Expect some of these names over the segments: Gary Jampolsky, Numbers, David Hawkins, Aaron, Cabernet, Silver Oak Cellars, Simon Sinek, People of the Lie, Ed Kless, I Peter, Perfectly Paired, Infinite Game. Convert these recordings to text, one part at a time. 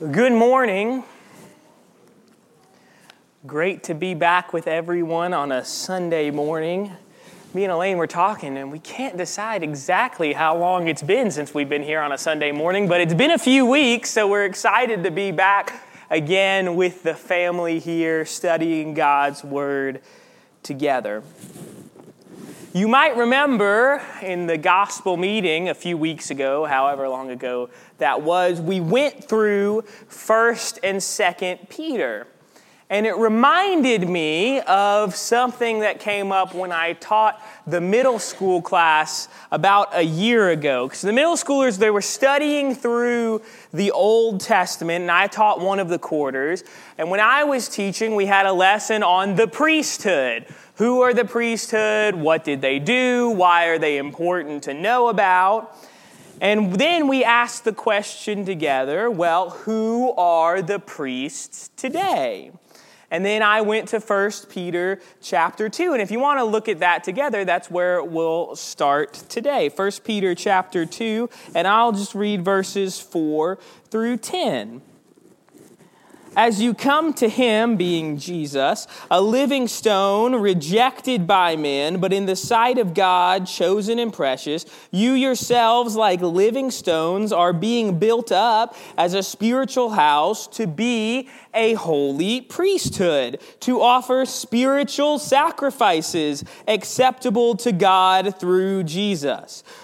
Good morning. Great to be back with everyone on a Sunday morning. Me and Elaine were talking, and we can't decide exactly how long it's been since we've been here on a Sunday morning, but it's been a few weeks, so we're excited to be back again with the family here studying God's Word together. You might remember in the gospel meeting a few weeks ago, however long ago that was, we went through 1st and 2nd Peter. And it reminded me of something that came up when I taught the middle school class about a year ago. Because the middle schoolers, they were studying through the Old Testament, and I taught one of the quarters. And when I was teaching, we had a lesson on the priesthood. Who are the priesthood? What did they do? Why are they important to know about? And then we asked the question together, well, who are the priests today? And then I went to 1 Peter chapter 2. And if you want to look at that together, that's where we'll start today. 1 Peter chapter 2, and I'll just read verses 4 through 10. As you come to him, being Jesus, a living stone rejected by men, but in the sight of God, chosen and precious, you yourselves, like living stones, are being built up as a spiritual house to be a holy priesthood, to offer spiritual sacrifices acceptable to God through Jesus.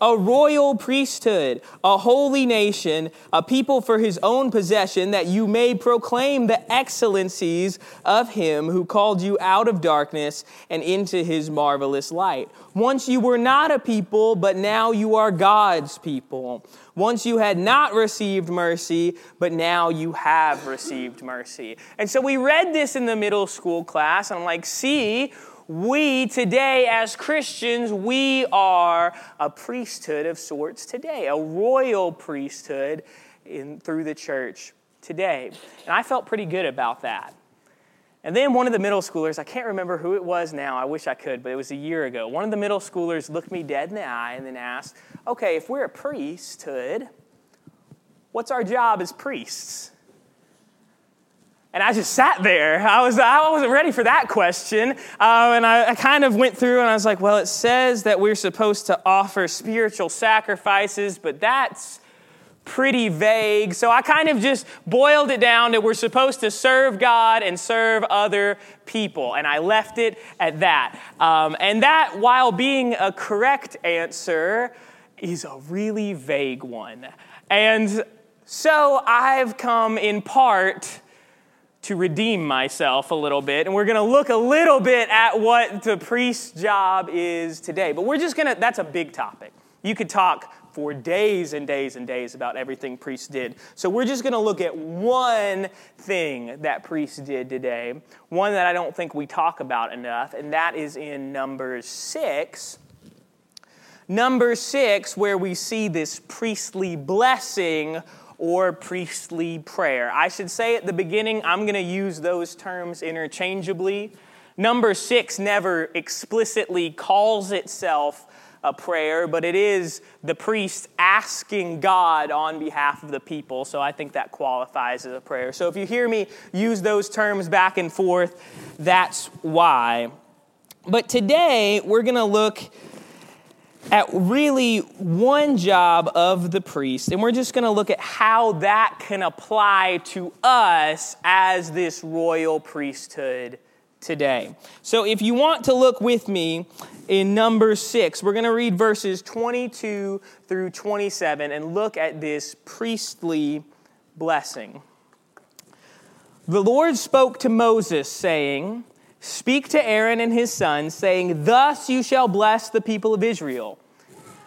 a royal priesthood, a holy nation, a people for his own possession, that you may proclaim the excellencies of him who called you out of darkness and into his marvelous light. Once you were not a people, but now you are God's people. Once you had not received mercy, but now you have received mercy. And so we read this in the middle school class, and I'm like, see, we today as Christians, we are a priesthood of sorts today, a royal priesthood through the church today. And I felt pretty good about that. And then one of the middle schoolers, I can't remember who it was now, I wish I could, but it was a year ago. One of the middle schoolers looked me dead in the eye and then asked, okay, if we're a priesthood, what's our job as priests? And I just sat there. I wasn't ready for that question. And I kind of went through and I was like, well, it says that we're supposed to offer spiritual sacrifices, but that's pretty vague. So I kind of just boiled it down to we're supposed to serve God and serve other people. And I left it at that. And that, while being a correct answer, is a really vague one. And so I've come in part to redeem myself a little bit. And we're going to look a little bit at what the priest's job is today. But we're just going to, that's a big topic. You could talk for days and days and days about everything priests did. So we're just going to look at one thing that priests did today, one that I don't think we talk about enough, and that is in Numbers 6. Numbers 6, where we see this priestly blessing or priestly prayer. I should say at the beginning, I'm going to use those terms interchangeably. Number 6 never explicitly calls itself a prayer, but it is the priest asking God on behalf of the people, so I think that qualifies as a prayer. So if you hear me use those terms back and forth, that's why. But today, we're going to look at really one job of the priest. And we're just going to look at how that can apply to us as this royal priesthood today. So if you want to look with me in Numbers 6, we're going to read verses 22 through 27 and look at this priestly blessing. The Lord spoke to Moses, saying, "Speak to Aaron and his sons, saying, thus you shall bless the people of Israel.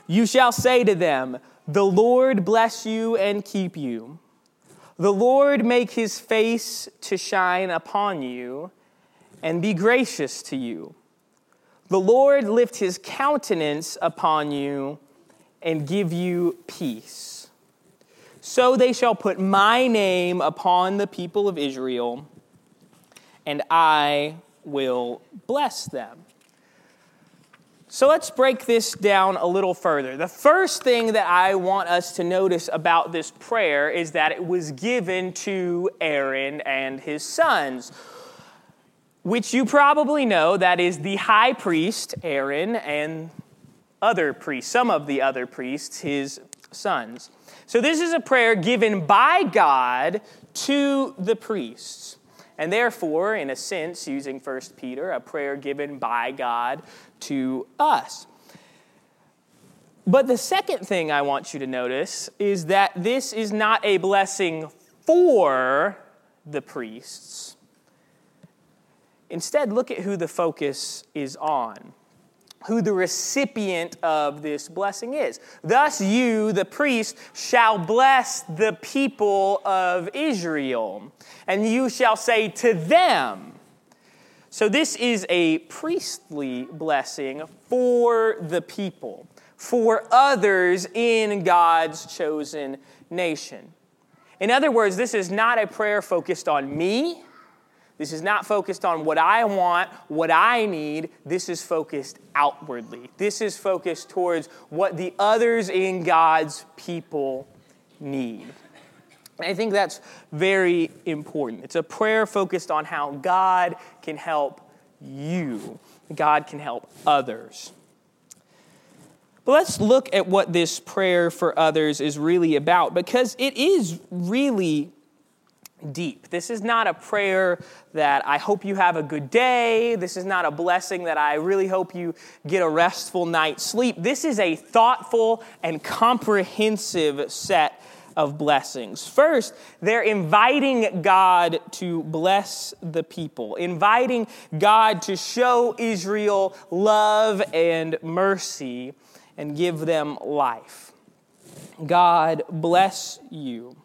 You shall say to them, the Lord bless you and keep you. The Lord make his face to shine upon you and be gracious to you. The Lord lift his countenance upon you and give you peace. So they shall put my name upon the people of Israel, and I will bless them. So let's break this down a little further. The first thing that I want us to notice about this prayer is that it was given to Aaron and his sons, which you probably know, that is the high priest, Aaron, and other priests, some of the other priests, his sons. So this is a prayer given by God to the priests. And therefore, in a sense, using 1 Peter, a prayer given by God to us. But the second thing I want you to notice is that this is not a blessing for the priests. Instead, look at who the focus is on, who the recipient of this blessing is. Thus you, the priest, shall bless the people of Israel, and you shall say to them. So this is a priestly blessing for the people, for others in God's chosen nation. In other words, this is not a prayer focused on me. This is not focused on what I want, what I need. This is focused outwardly. This is focused towards what the others in God's people need. And I think that's very important. It's a prayer focused on how God can help you. God can help others. But let's look at what this prayer for others is really about, because it is really deep. This is not a prayer that I hope you have a good day. This is not a blessing that I really hope you get a restful night's sleep. This is a thoughtful and comprehensive set of blessings. First, they're inviting God to bless the people, inviting God to show Israel love and mercy and give them life. God bless you.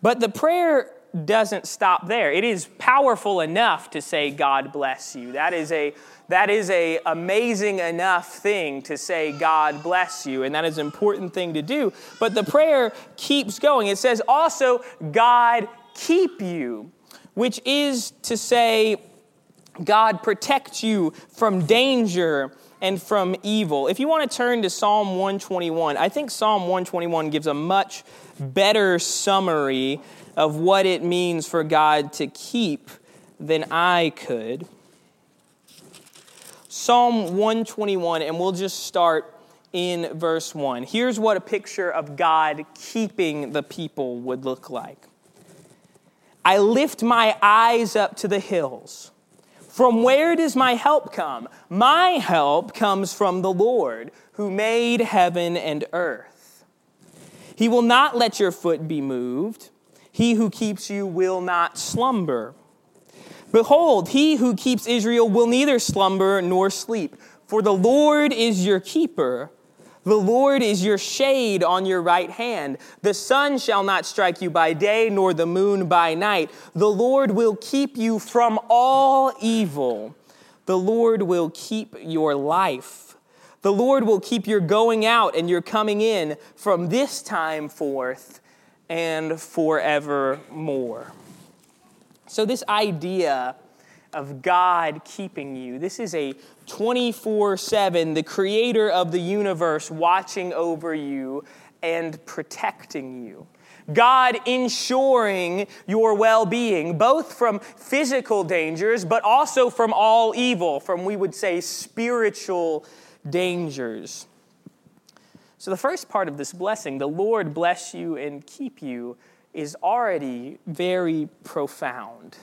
But the prayer doesn't stop there. It is powerful enough to say, God bless you. That is a amazing enough thing to say, God bless you. And that is an important thing to do. But the prayer keeps going. It says also, God keep you, which is to say, God protect you from danger and from evil. If you want to turn to Psalm 121, I think Psalm 121 gives a much better summary of what it means for God to keep than I could. Psalm 121, and we'll just start in verse 1. Here's what a picture of God keeping the people would look like. I lift my eyes up to the hills. From where does my help come? My help comes from the Lord, who made heaven and earth. He will not let your foot be moved. He who keeps you will not slumber. Behold, he who keeps Israel will neither slumber nor sleep. For the Lord is your keeper. The Lord is your shade on your right hand. The sun shall not strike you by day, nor the moon by night. The Lord will keep you from all evil. The Lord will keep your life. The Lord will keep your going out and your coming in from this time forth and forevermore. So this idea of God keeping you. This is a 24/7, the creator of the universe watching over you and protecting you. God ensuring your well-being, both from physical dangers, but also from all evil, from, we would say, spiritual dangers. So the first part of this blessing, the Lord bless you and keep you, is already very profound.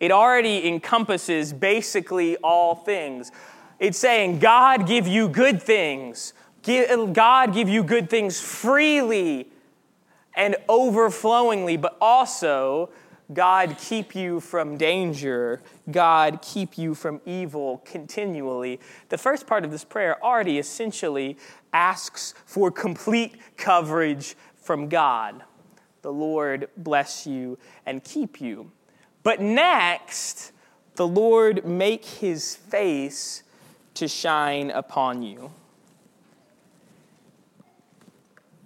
It already encompasses basically all things. It's saying, God give you good things. God give you good things freely and overflowingly, but also God keep you from danger. God keep you from evil continually. The first part of this prayer already essentially asks for complete coverage from God. the Lord bless you and keep you. But next, the Lord make his face to shine upon you.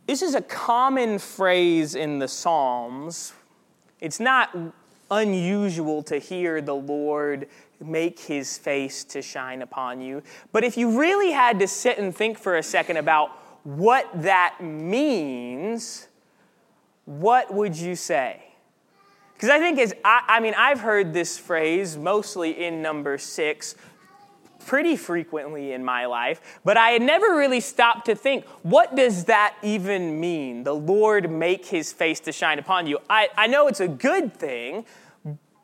This is a common phrase in the Psalms. It's not unusual to hear the Lord make his face to shine upon you. But if you really had to sit and think for a second about what that means, what would you say? Because I think I've heard this phrase mostly in number 6 pretty frequently in my life, but I had never really stopped to think, what does that even mean? The Lord make his face to shine upon you. I know it's a good thing,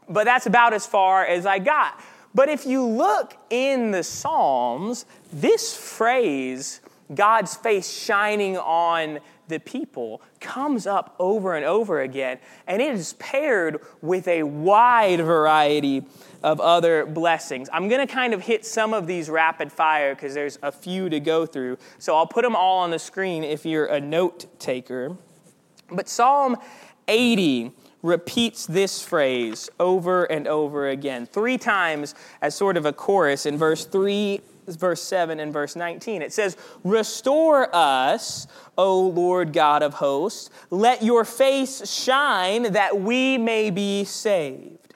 but that's about as far as I got. But if you look in the Psalms, this phrase, God's face shining on the people, comes up over and over again, and it is paired with a wide variety of other blessings. I'm going to kind of hit some of these rapid fire because there's a few to go through, so I'll put them all on the screen if you're a note taker. But Psalm 80 repeats this phrase over and over again, 3 times as sort of a chorus in verse 3, verse 7, and verse 19. It says, "Restore us, O Lord God of hosts. Let your face shine that we may be saved."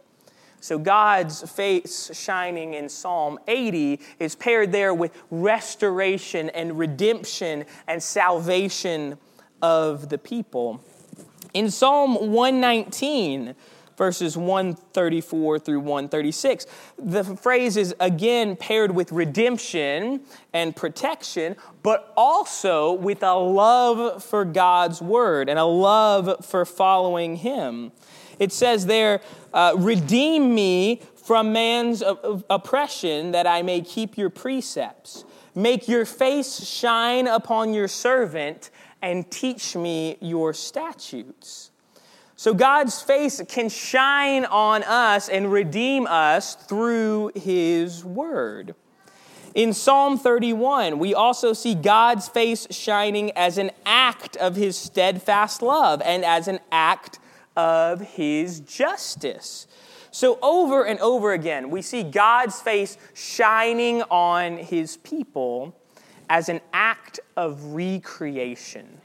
So God's face shining in Psalm 80 is paired there with restoration and redemption and salvation of the people. In Psalm 119, verses 134 through 136, the phrase is again paired with redemption and protection, but also with a love for God's word and a love for following him. It says there, "Redeem me from man's oppression, that I may keep your precepts. Make your face shine upon your servant, and teach me your statutes." So God's face can shine on us and redeem us through his word. In Psalm 31, we also see God's face shining as an act of his steadfast love and as an act of his justice. So over and over again, we see God's face shining on his people as an act of recreation.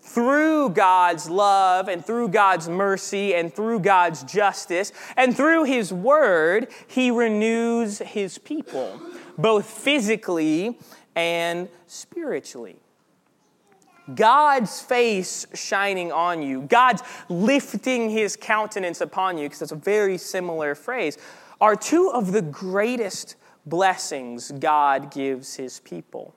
Through God's love and through God's mercy and through God's justice and through his word, he renews his people, both physically and spiritually. God's face shining on you, God's lifting his countenance upon you, because that's a very similar phrase, are 2 of the greatest blessings God gives his people.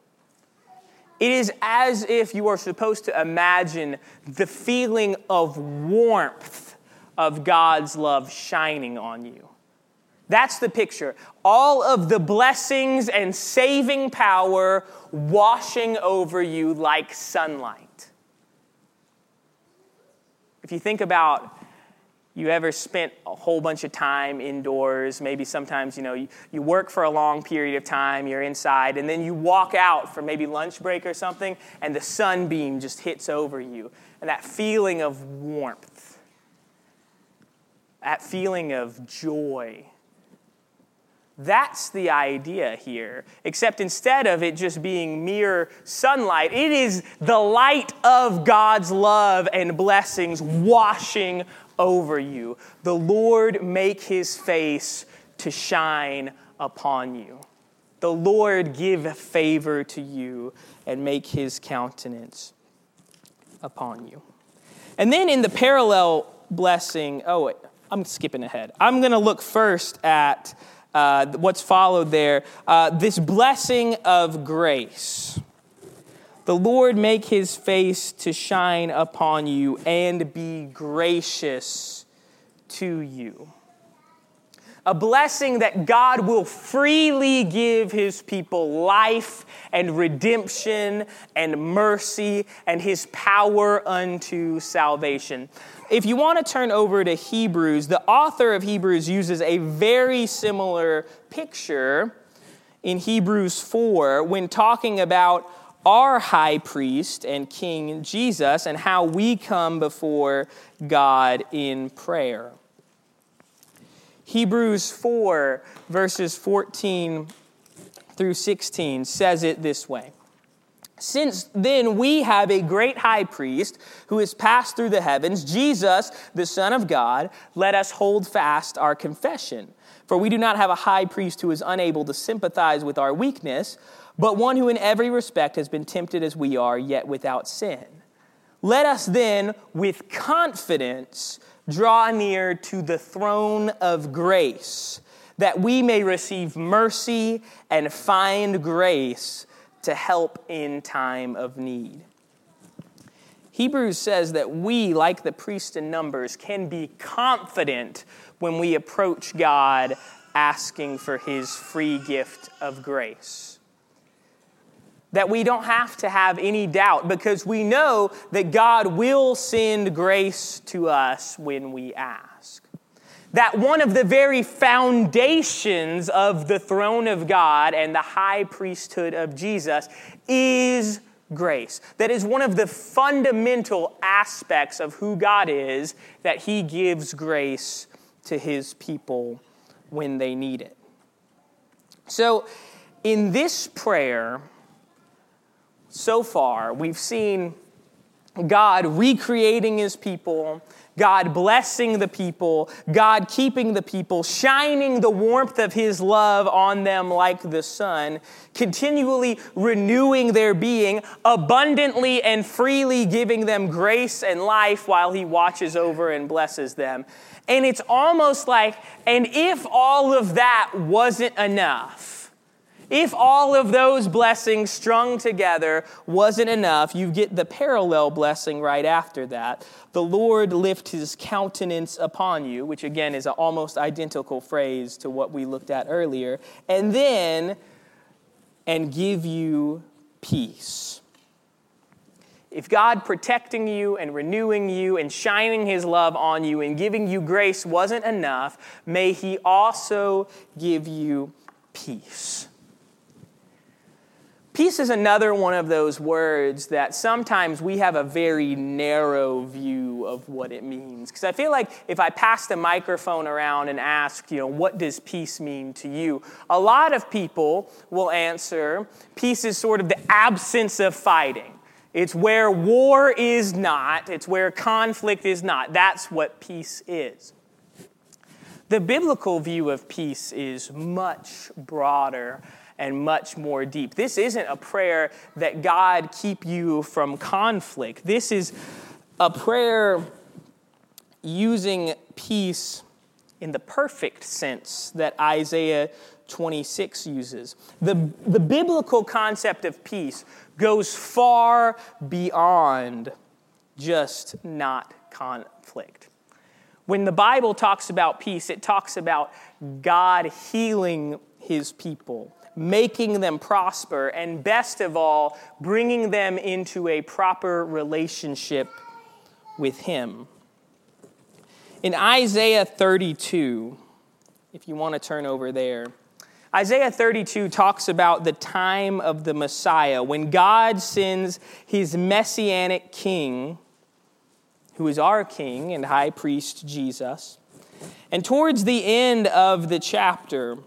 It is as if you are supposed to imagine the feeling of warmth of God's love shining on you. That's the picture. All of the blessings and saving power washing over you like sunlight. If you think about, you ever spent a whole bunch of time indoors, maybe sometimes, you work for a long period of time, you're inside, and then you walk out for maybe lunch break or something, and the sunbeam just hits over you. And that feeling of warmth, that feeling of joy, that's the idea here, except instead of it just being mere sunlight, it is the light of God's love and blessings washing over you. The Lord make his face to shine upon you. The Lord give favor to you and make his countenance upon you. And then in the parallel blessing, I'm skipping ahead. I'm going to look first at what's followed there, this blessing of grace. The Lord make his face to shine upon you and be gracious to you. A blessing that God will freely give his people life and redemption and mercy and his power unto salvation. If you want to turn over to Hebrews, the author of Hebrews uses a very similar picture in Hebrews 4 when talking about our high priest and King Jesus and how we come before God in prayer. Hebrews 4, verses 14 through 16 says it this way. Since then we have a great high priest who has passed through the heavens, Jesus, the Son of God, let us hold fast our confession. For we do not have a high priest who is unable to sympathize with our weakness, but one who in every respect has been tempted as we are, yet without sin. Let us then, with confidence, draw near to the throne of grace, that we may receive mercy and find grace to help in time of need. Hebrews says that we, like the priest in Numbers, can be confident when we approach God asking for his free gift of grace. That we don't have to have any doubt because we know that God will send grace to us when we ask. That one of the very foundations of the throne of God and the high priesthood of Jesus is grace. That is one of the fundamental aspects of who God is, that he gives grace to his people when they need it. So in this prayer, so far, we've seen God recreating his people, God blessing the people, God keeping the people, shining the warmth of his love on them like the sun, continually renewing their being, abundantly and freely giving them grace and life while he watches over and blesses them. And it's almost like, and if all of that wasn't enough, if all of those blessings strung together wasn't enough, you get the parallel blessing right after that. The Lord lift his countenance upon you, which again is an almost identical phrase to what we looked at earlier. And then, and give you peace. If God protecting you and renewing you and shining his love on you and giving you grace wasn't enough, may he also give you peace. Peace is another one of those words that sometimes we have a very narrow view of what it means. Because I feel like if I pass the microphone around and ask, what does peace mean to you? A lot of people will answer, peace is sort of the absence of fighting. It's where war is not. It's where conflict is not. That's what peace is. The biblical view of peace is much broader and much more deep. This isn't a prayer that God keep you from conflict. This is a prayer using peace in the perfect sense that Isaiah 26 uses. The biblical concept of peace goes far beyond just not conflict. When the Bible talks about peace, it talks about God healing his people, making them prosper, and best of all, bringing them into a proper relationship with him. In Isaiah 32, if you want to turn over there, Isaiah 32 talks about the time of the Messiah, when God sends his messianic king, who is our king and high priest, Jesus. And towards the end of the chapter,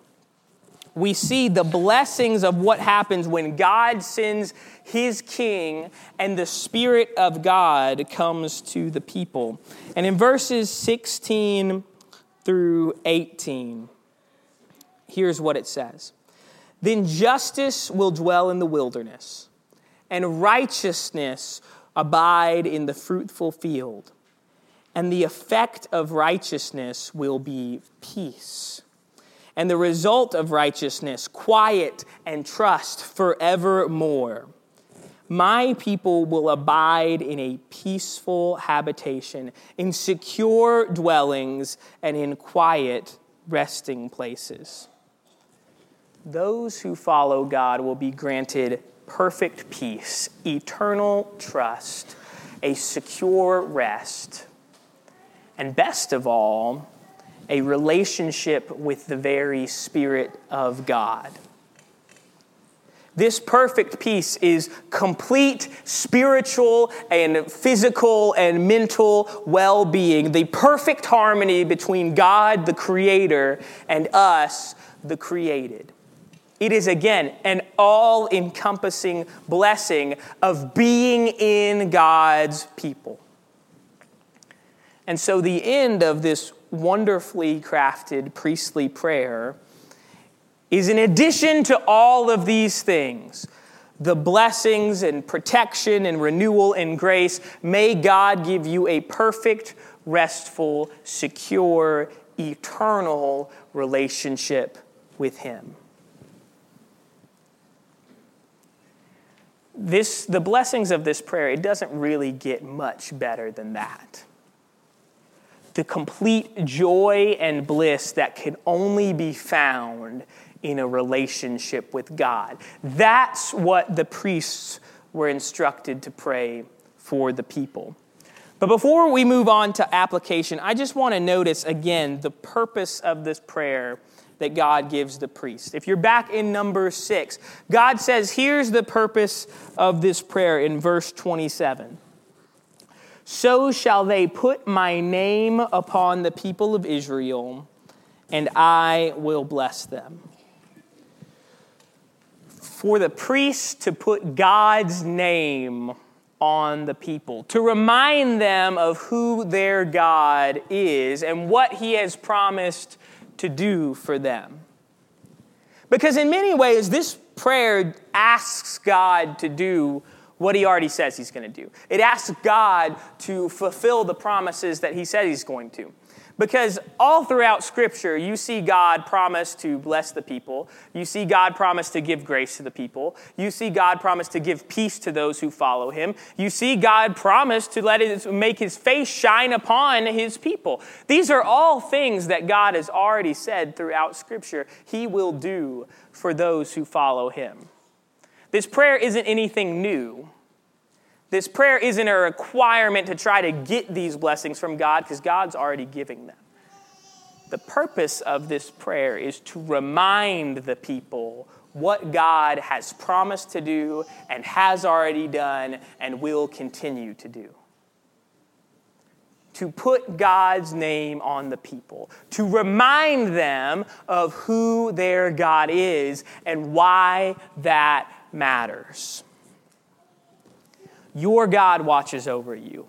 we see the blessings of what happens when God sends his king and the Spirit of God comes to the people. And in verses 16 through 18, here's what it says. Then justice will dwell in the wilderness, and righteousness abide in the fruitful field, and the effect of righteousness will be peace. And the result of righteousness, quiet and trust forevermore. My people will abide in a peaceful habitation, in secure dwellings, and in quiet resting places. Those who follow God will be granted perfect peace, eternal trust, a secure rest, and best of all, a relationship with the very Spirit of God. This perfect peace is complete spiritual and physical and mental well-being. The perfect harmony between God, the Creator, and us, the created. It is, again, an all-encompassing blessing of being in God's people. And so the end of this wonderfully crafted priestly prayer is, in addition to all of these things, the blessings and protection and renewal and grace, may God give you a perfect, restful, secure, eternal relationship with Him. The blessings of this prayer, it doesn't really get much better than that. The complete joy and bliss that can only be found in a relationship with God. That's what the priests were instructed to pray for the people. But before we move on to application, I just want to notice again the purpose of this prayer that God gives the priest. If you're back in Numbers 6, God says, here's the purpose of this prayer in verse 27. So shall they put my name upon the people of Israel, and I will bless them. For the priest to put God's name on the people, to remind them of who their God is and what He has promised to do for them. Because in many ways, this prayer asks God to do what He already says He's going to do. It asks God to fulfill the promises that He said He's going to. Because all throughout Scripture, you see God promise to bless the people. You see God promise to give grace to the people. You see God promise to give peace to those who follow Him. You see God promise to make His face shine upon His people. These are all things that God has already said throughout Scripture He will do for those who follow Him. This prayer isn't anything new. This prayer isn't a requirement to try to get these blessings from God, because God's already giving them. The purpose of this prayer is to remind the people what God has promised to do and has already done and will continue to do. To put God's name on the people, to remind them of who their God is and why that matters. Your God watches over you.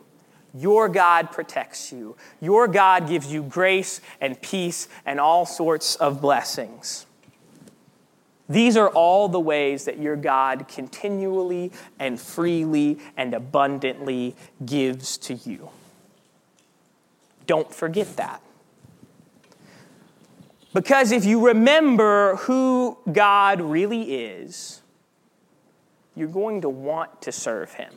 Your God protects you. Your God gives you grace and peace and all sorts of blessings. These are all the ways that your God continually and freely and abundantly gives to you. Don't forget that. Because if you remember who God really is, you're going to want to serve Him.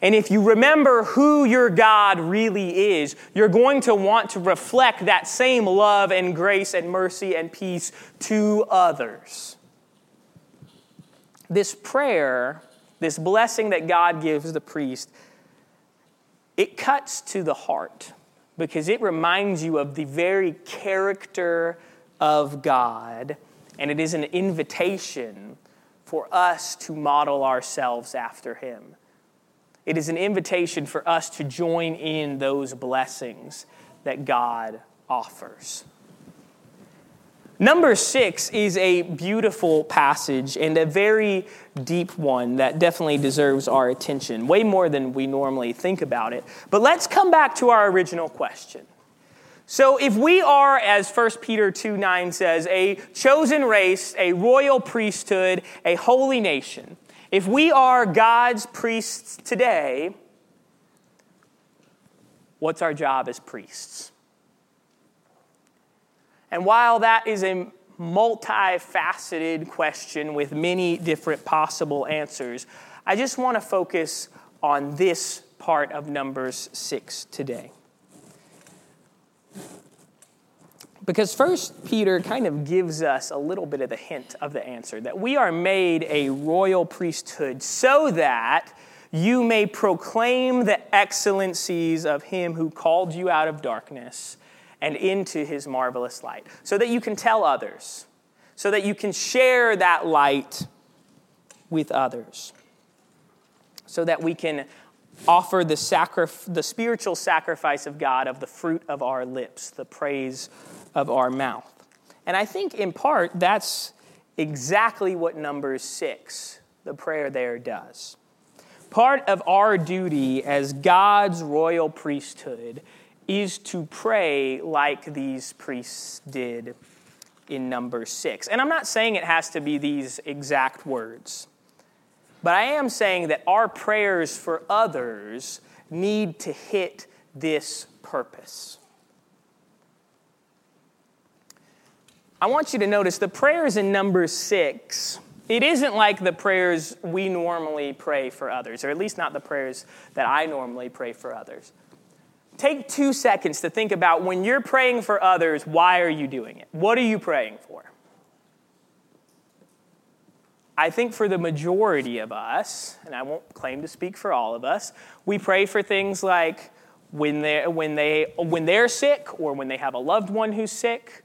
And if you remember who your God really is, you're going to want to reflect that same love and grace and mercy and peace to others. This prayer, this blessing that God gives the priest, it cuts to the heart because it reminds you of the very character of God, and it is an invitation for us to model ourselves after Him. It is an invitation for us to join in those blessings that God offers. Number 6 is a beautiful passage and a very deep one that definitely deserves our attention, way more than we normally think about it. But let's come back to our original question. So if we are, as 1 Peter 2:9 says, a chosen race, a royal priesthood, a holy nation, if we are God's priests today, what's our job as priests? And while that is a multifaceted question with many different possible answers, I just want to focus on this part of Numbers 6 today. Because 1 Peter kind of gives us a little bit of the hint of the answer, that we are made a royal priesthood so that you may proclaim the excellencies of Him who called you out of darkness and into His marvelous light, so that you can tell others, so that you can share that light with others, so that we can offer the spiritual sacrifice of God of the fruit of our lips, the praise of our mouth. And I think in part that's exactly what Numbers 6, the prayer there, does. Part of our duty as God's royal priesthood is to pray like these priests did in Numbers 6. And I'm not saying it has to be these exact words, but I am saying that our prayers for others need to hit this purpose. I want you to notice the prayers in Numbers 6, it isn't like the prayers we normally pray for others, or at least not the prayers that I normally pray for others. Take 2 seconds to think about when you're praying for others, why are you doing it? What are you praying for? I think for the majority of us, and I won't claim to speak for all of us, we pray for things like when they're sick, or when they have a loved one who's sick,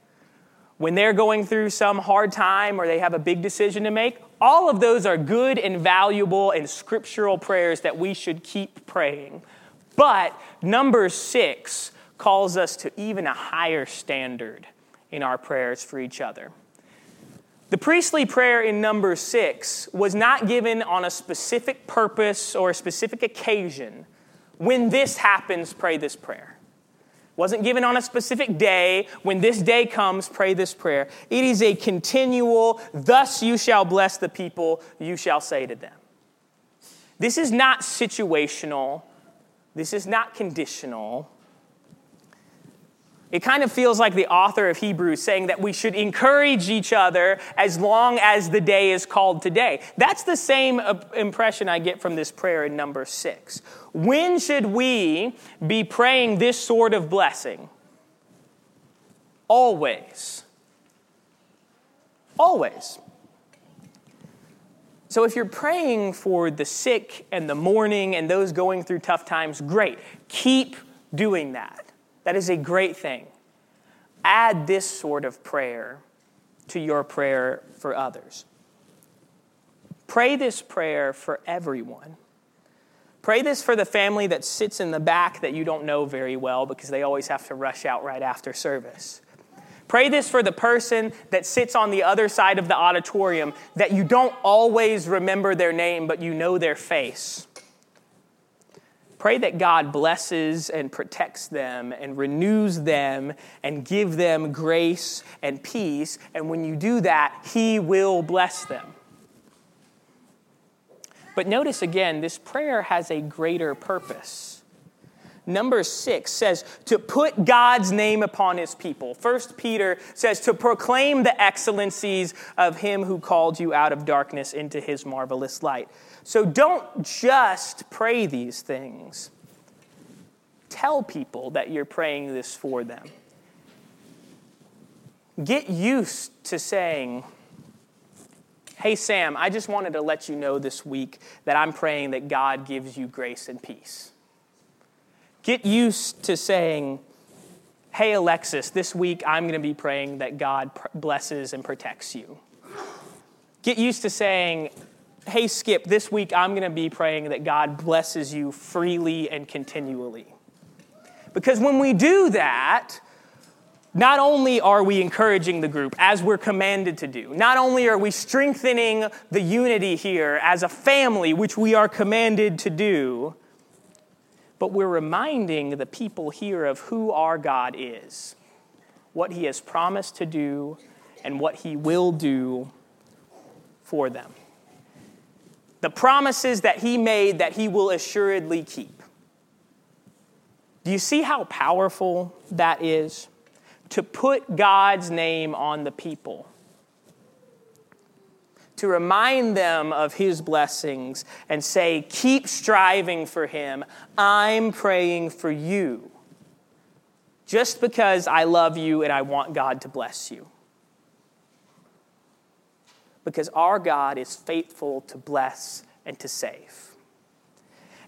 when they're going through some hard time, or they have a big decision to make. All of those are good and valuable and scriptural prayers that we should keep praying. But Numbers 6 calls us to even a higher standard in our prayers for each other. The priestly prayer in Numbers 6 was not given on a specific purpose or a specific occasion. When this happens, pray this prayer. It wasn't given on a specific day. When this day comes, pray this prayer. It is a continual, thus you shall bless the people, you shall say to them. This is not situational. This is not conditional. It kind of feels like the author of Hebrews saying that we should encourage each other as long as the day is called today. That's the same impression I get from this prayer in Numbers 6. When should we be praying this sort of blessing? Always. Always. So if you're praying for the sick and the mourning and those going through tough times, great. Keep doing that. That is a great thing. Add this sort of prayer to your prayer for others. Pray this prayer for everyone. Pray this for the family that sits in the back that you don't know very well because they always have to rush out right after service. Pray this for the person that sits on the other side of the auditorium that you don't always remember their name, but you know their face. Pray that God blesses and protects them and renews them and give them grace and peace. And when you do that, He will bless them. But notice again, this prayer has a greater purpose. Number 6 says to put God's name upon His people. 1 Peter says to proclaim the excellencies of Him who called you out of darkness into His marvelous light. So don't just pray these things. Tell people that you're praying this for them. Get used to saying, hey, Sam, I just wanted to let you know this week that I'm praying that God gives you grace and peace. Get used to saying, hey, Alexis, this week I'm going to be praying that God blesses and protects you. Get used to saying, hey, Skip, this week I'm going to be praying that God blesses you freely and continually. Because when we do that, not only are we encouraging the group as we're commanded to do, not only are we strengthening the unity here as a family, which we are commanded to do, but we're reminding the people here of who our God is, what He has promised to do, and what He will do for them. The promises that He made that He will assuredly keep. Do you see how powerful that is? To put God's name on the people. To remind them of His blessings and say, keep striving for Him. I'm praying for you. Just because I love you and I want God to bless you. Because our God is faithful to bless and to save.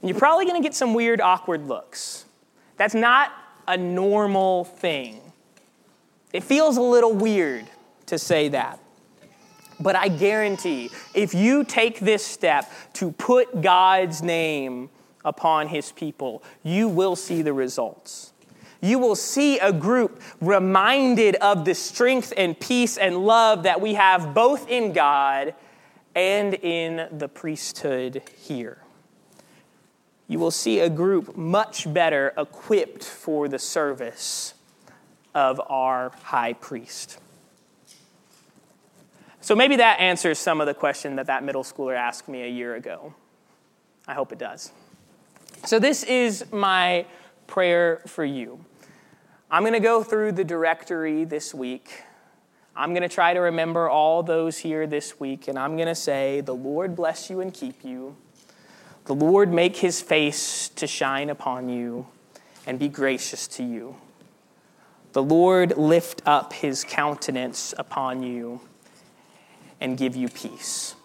And you're probably going to get some weird, awkward looks. That's not a normal thing. It feels a little weird to say that. But I guarantee, if you take this step to put God's name upon his people, you will see the results. You will see a group reminded of the strength and peace and love that we have both in God and in the priesthood here. You will see a group much better equipped for the service of our high priest. So maybe that answers some of the question that middle schooler asked me a year ago. I hope it does. So this is my prayer for you. I'm going to go through the directory this week. I'm going to try to remember all those here this week, and I'm going to say, the Lord bless you and keep you. The Lord make his face to shine upon you and be gracious to you. The Lord lift up his countenance upon you and give you peace.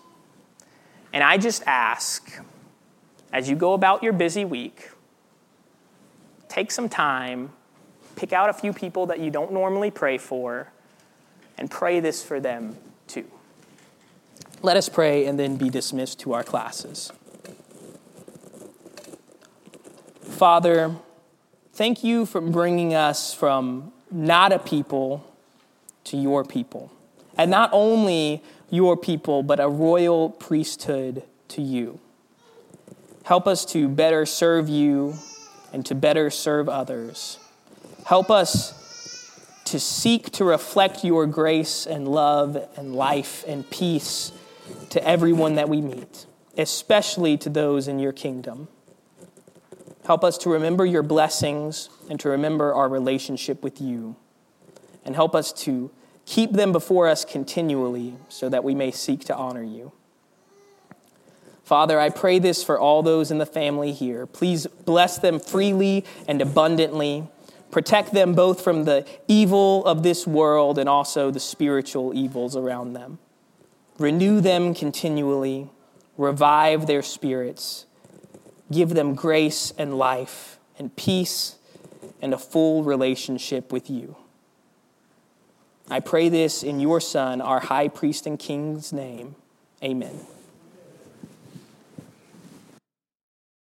And I just ask, as you go about your busy week, take some time, pick out a few people that you don't normally pray for, and pray this for them too. Let us pray and then be dismissed to our classes. Father, thank you for bringing us from not a people to your people. And not only your people, but a royal priesthood to you. Help us to better serve you and to better serve others. Help us to seek to reflect your grace and love and life and peace to everyone that we meet, especially to those in your kingdom. Help us to remember your blessings and to remember our relationship with you. And help us to keep them before us continually so that we may seek to honor you. Father, I pray this for all those in the family here. Please bless them freely and abundantly. Protect them both from the evil of this world and also the spiritual evils around them. Renew them continually. Revive their spirits. Give them grace and life and peace and a full relationship with you. I pray this in your Son, our high priest and King's name. Amen.